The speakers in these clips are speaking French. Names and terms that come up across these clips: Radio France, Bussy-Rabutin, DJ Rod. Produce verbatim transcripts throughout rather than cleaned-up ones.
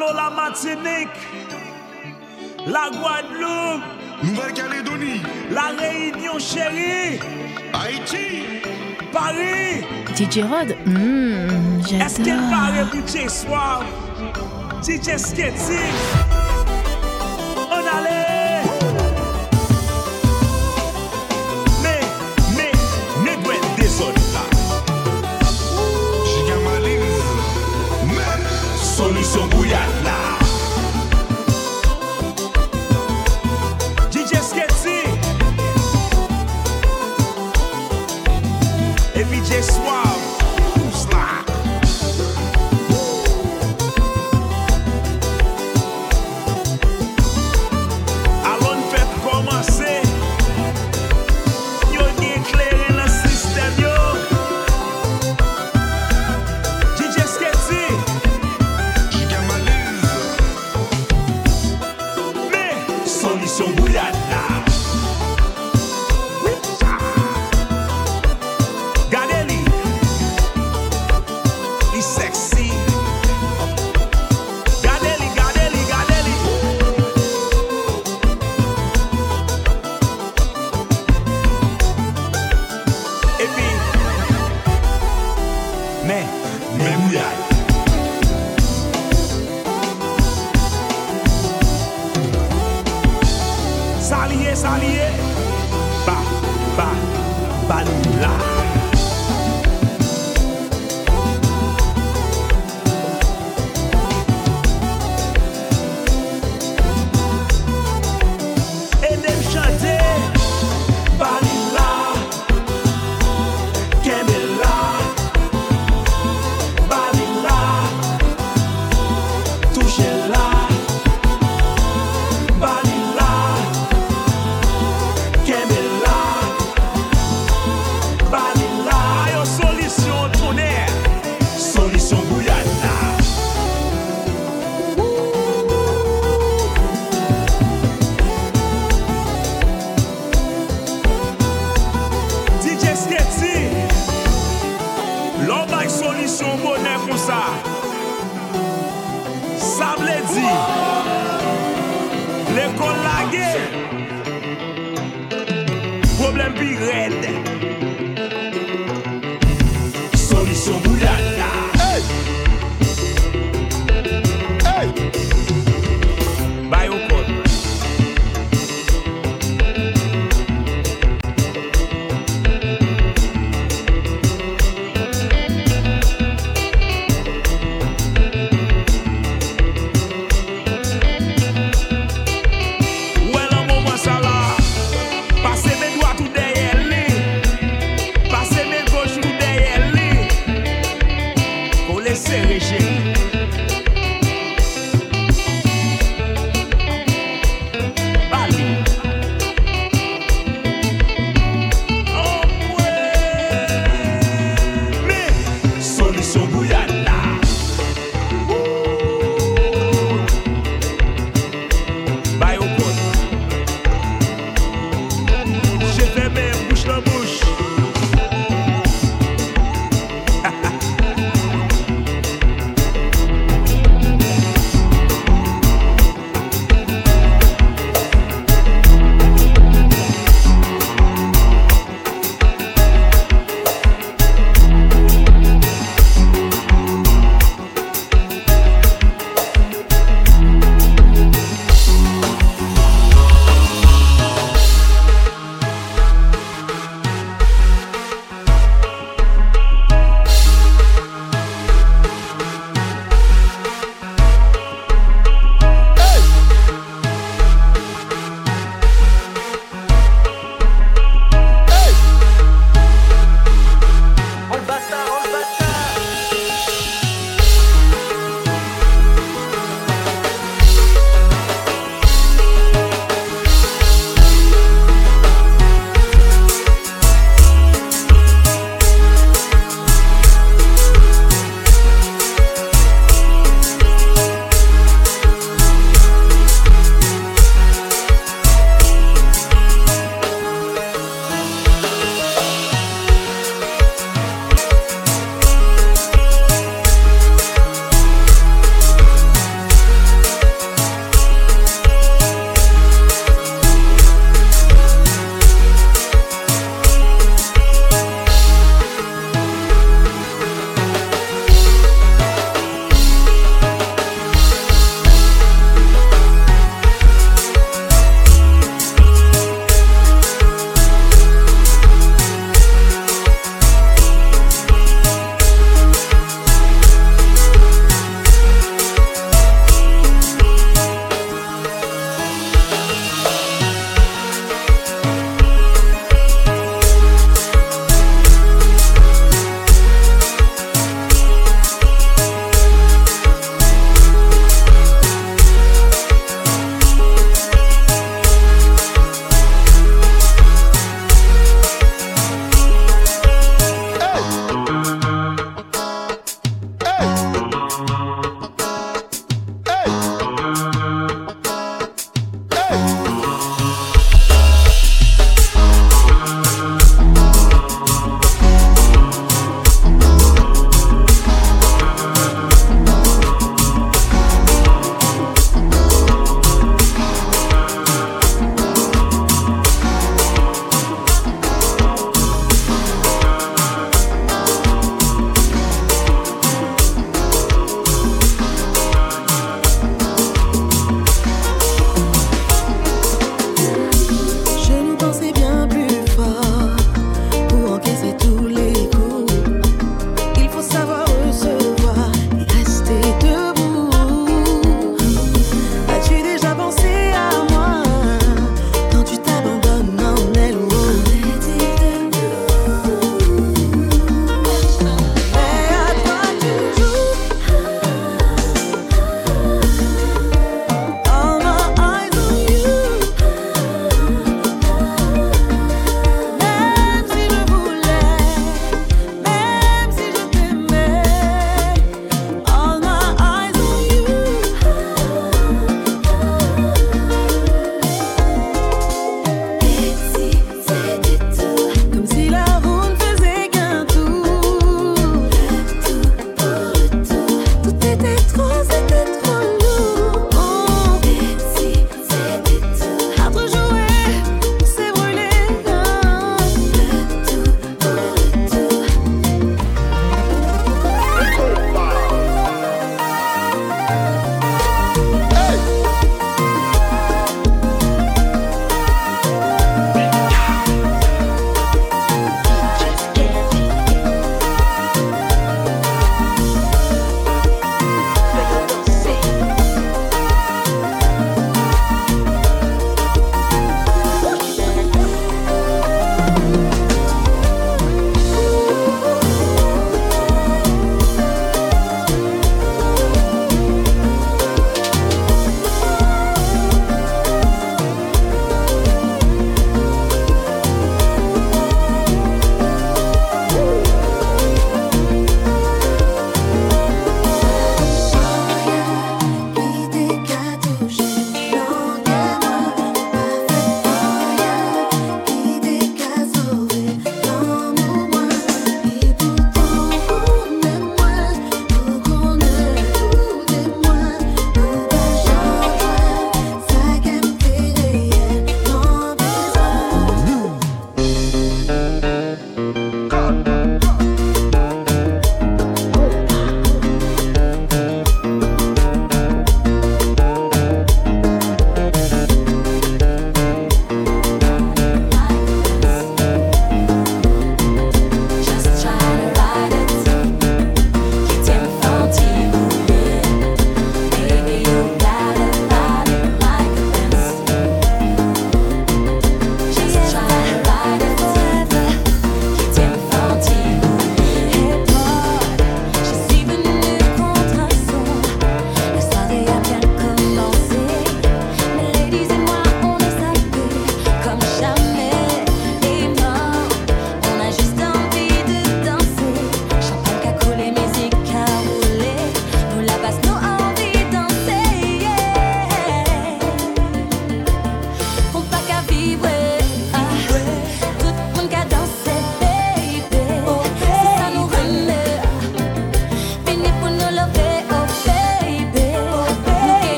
Carlo, la Martinique, la Guadeloupe, Nouvelle-Calédonie, la Réunion chérie, Haïti, Paris. D J Rod, mmh, j'adore. Est-ce qu'il paraît D J Soir, D J Sketchy? On allait. Mais, mais, mais doit être des autres. Solution bouillante là. D J Sketchy et D J Soir. Passez mes doigts tout derrière lui.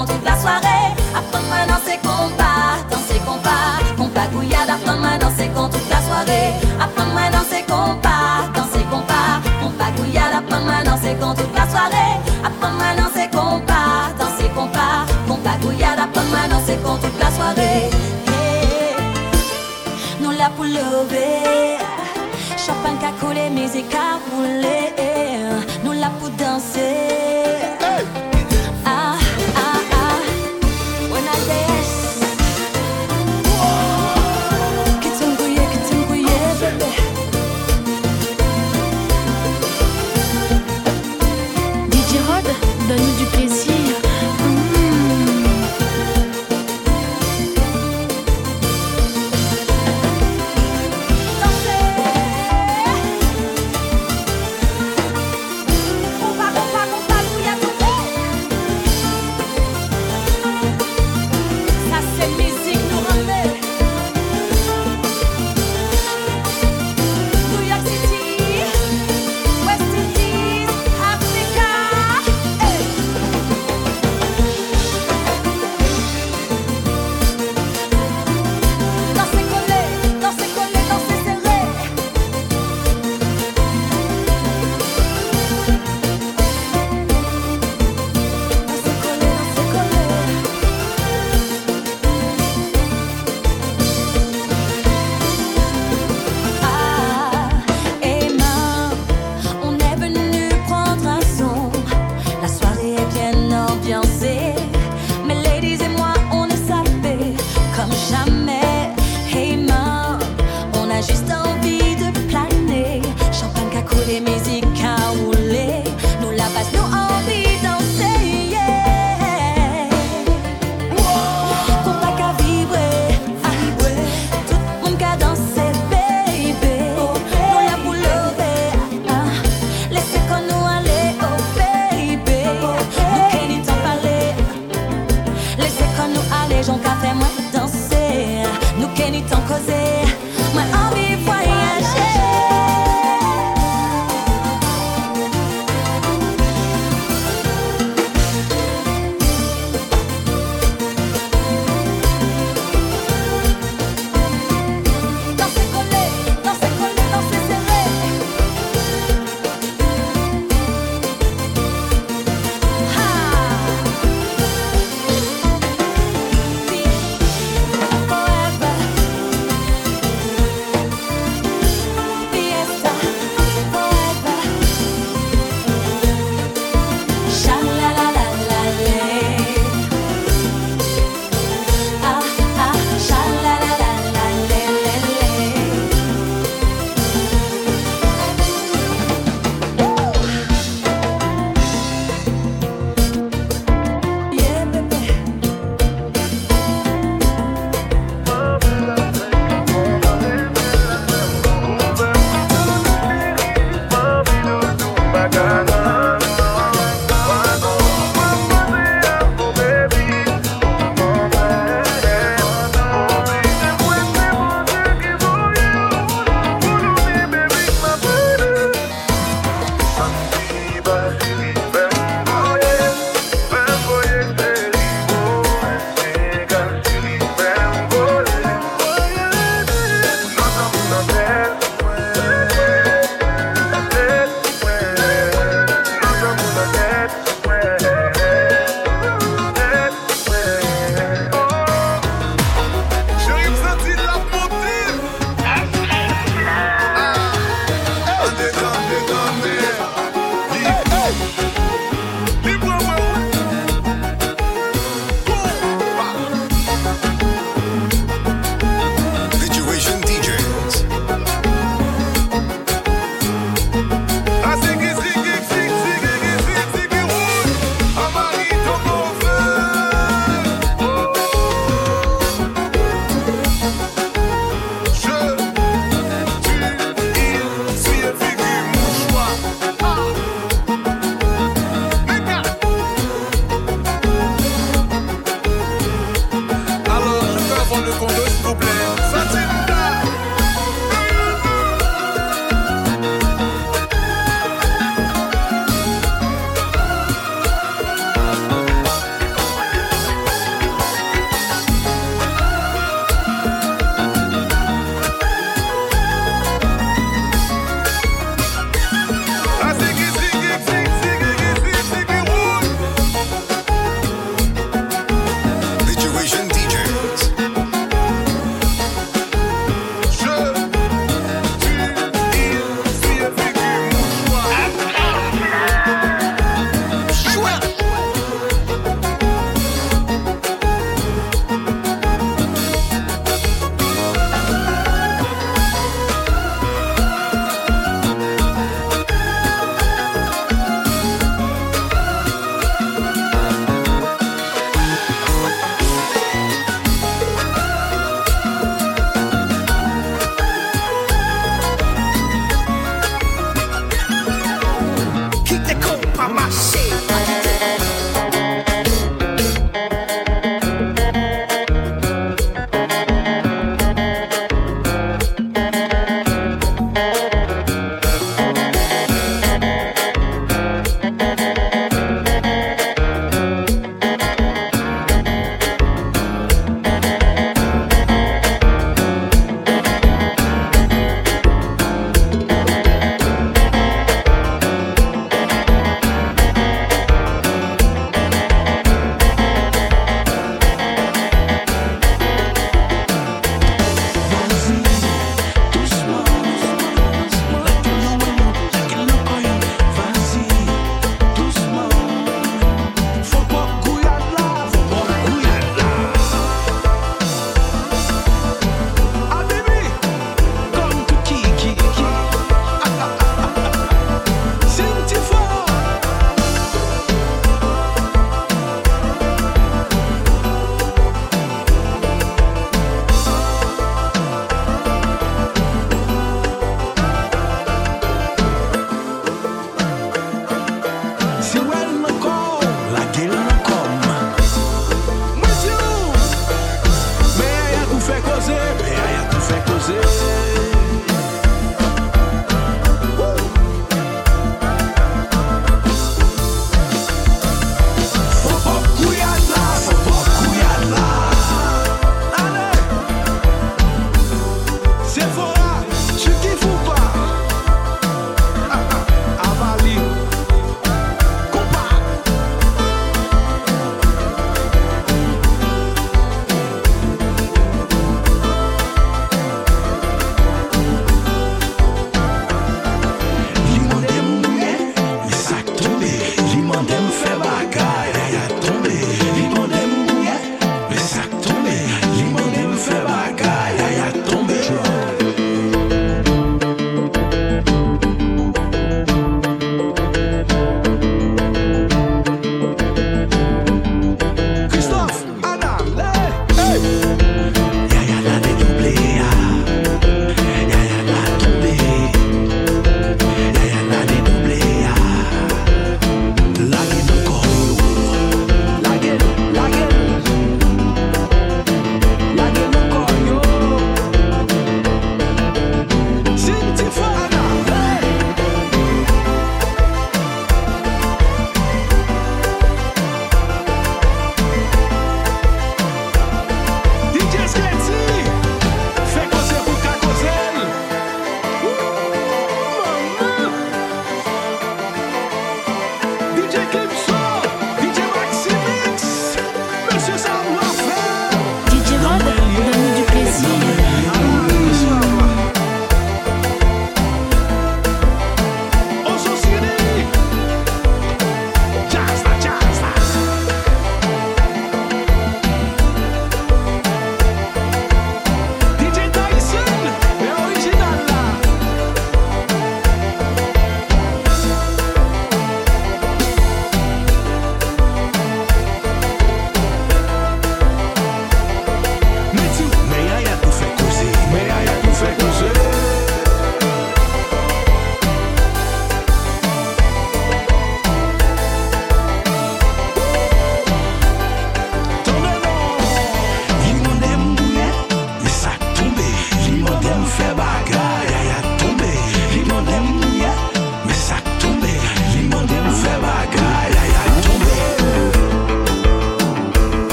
bon toute la soirée. Apprends-moi dans ses compas, dans ses compas. Compas gouillade, apprends-moi dans ses cons toute la soirée. Apprends-moi dans ses compas, dans ses compas. Compas gouillade, apprends-moi dans ses cons toute la soirée. Apprends-moi dans ses compas, dans ses compas. Compas gouillade, apprends-moi dans ses cons toute la soirée. Nous la pour lever, champagne qu'a collé, musique qu'a roulé. Nous la pour danser. Pas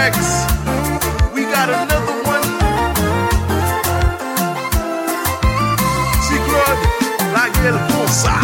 next. We got another one. Segura la guerre pour ça.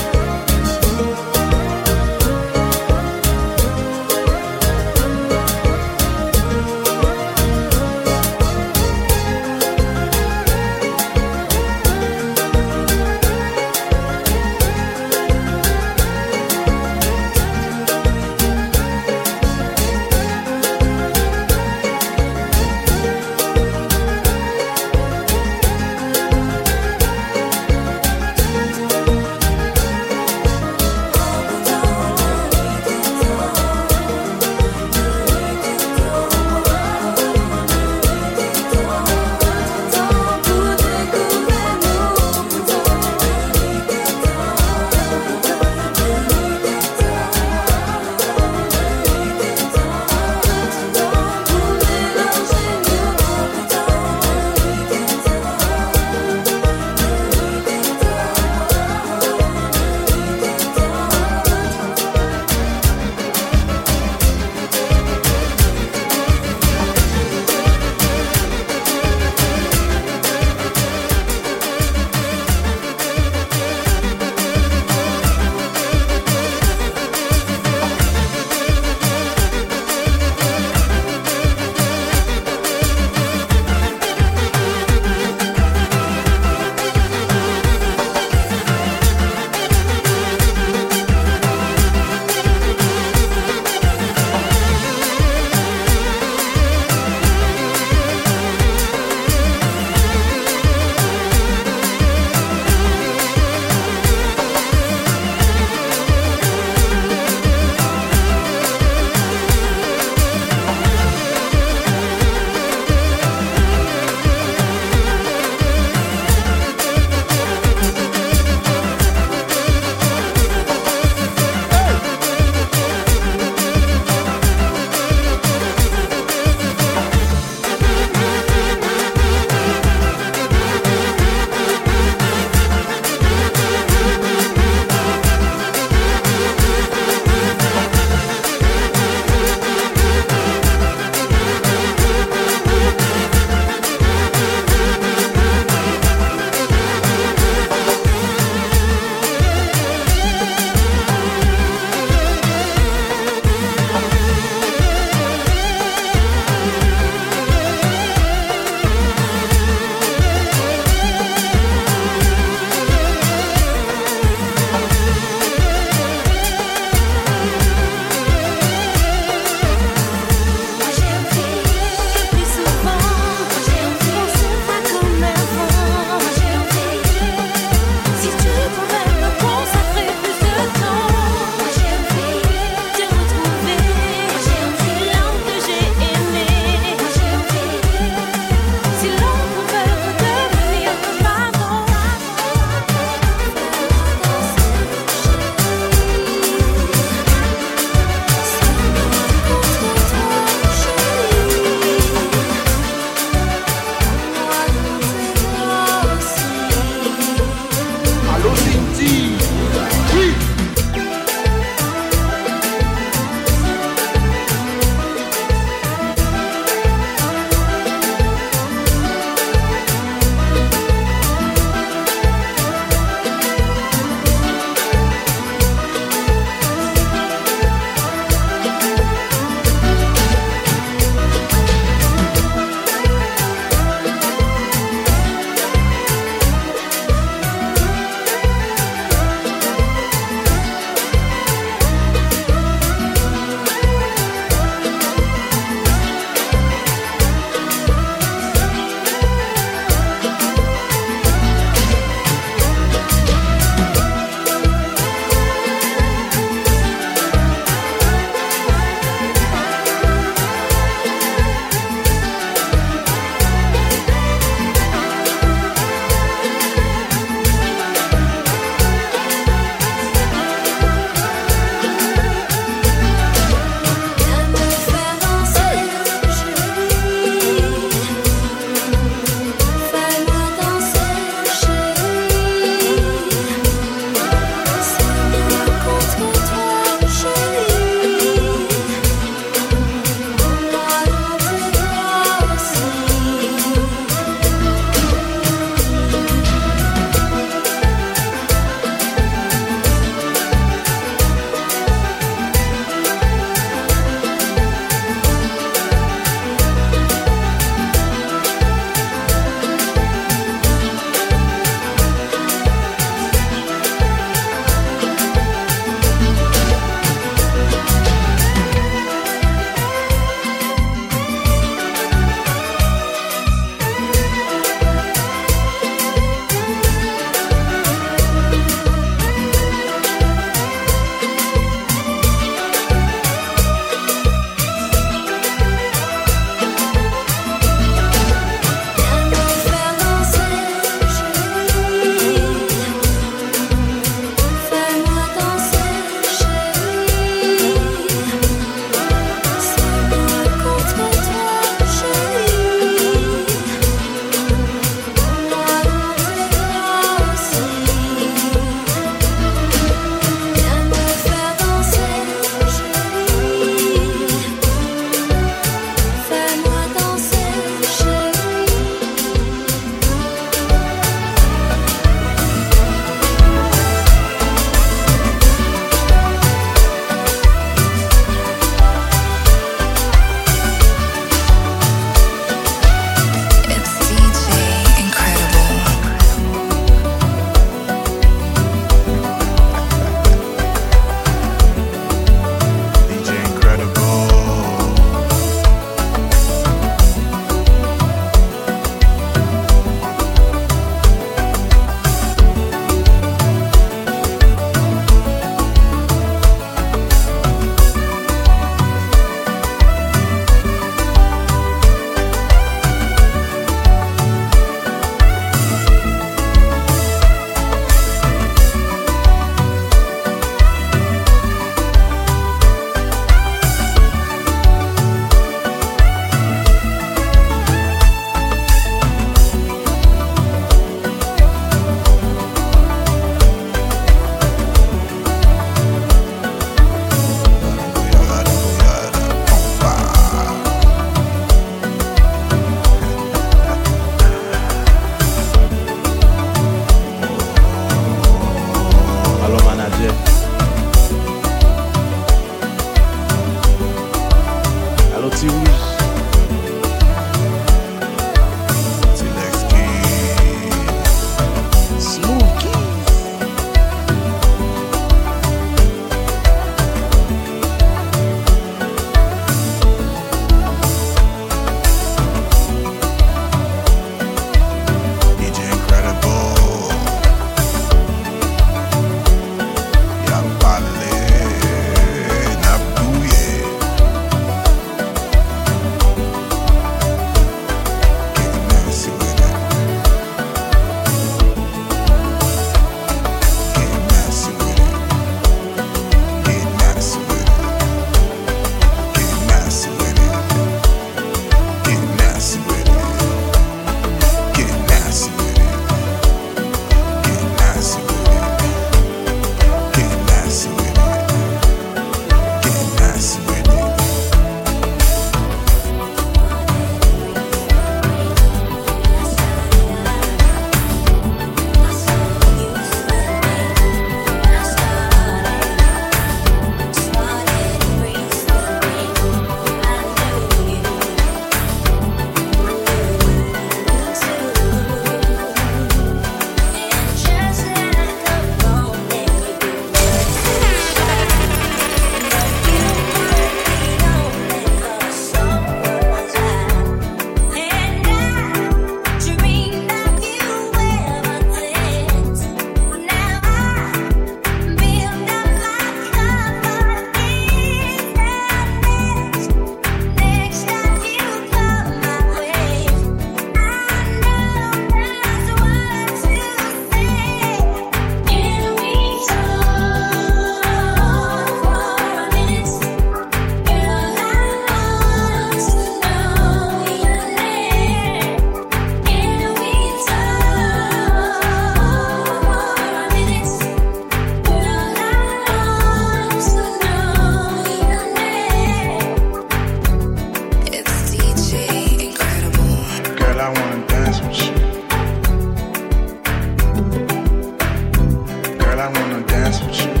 wanna dance with you.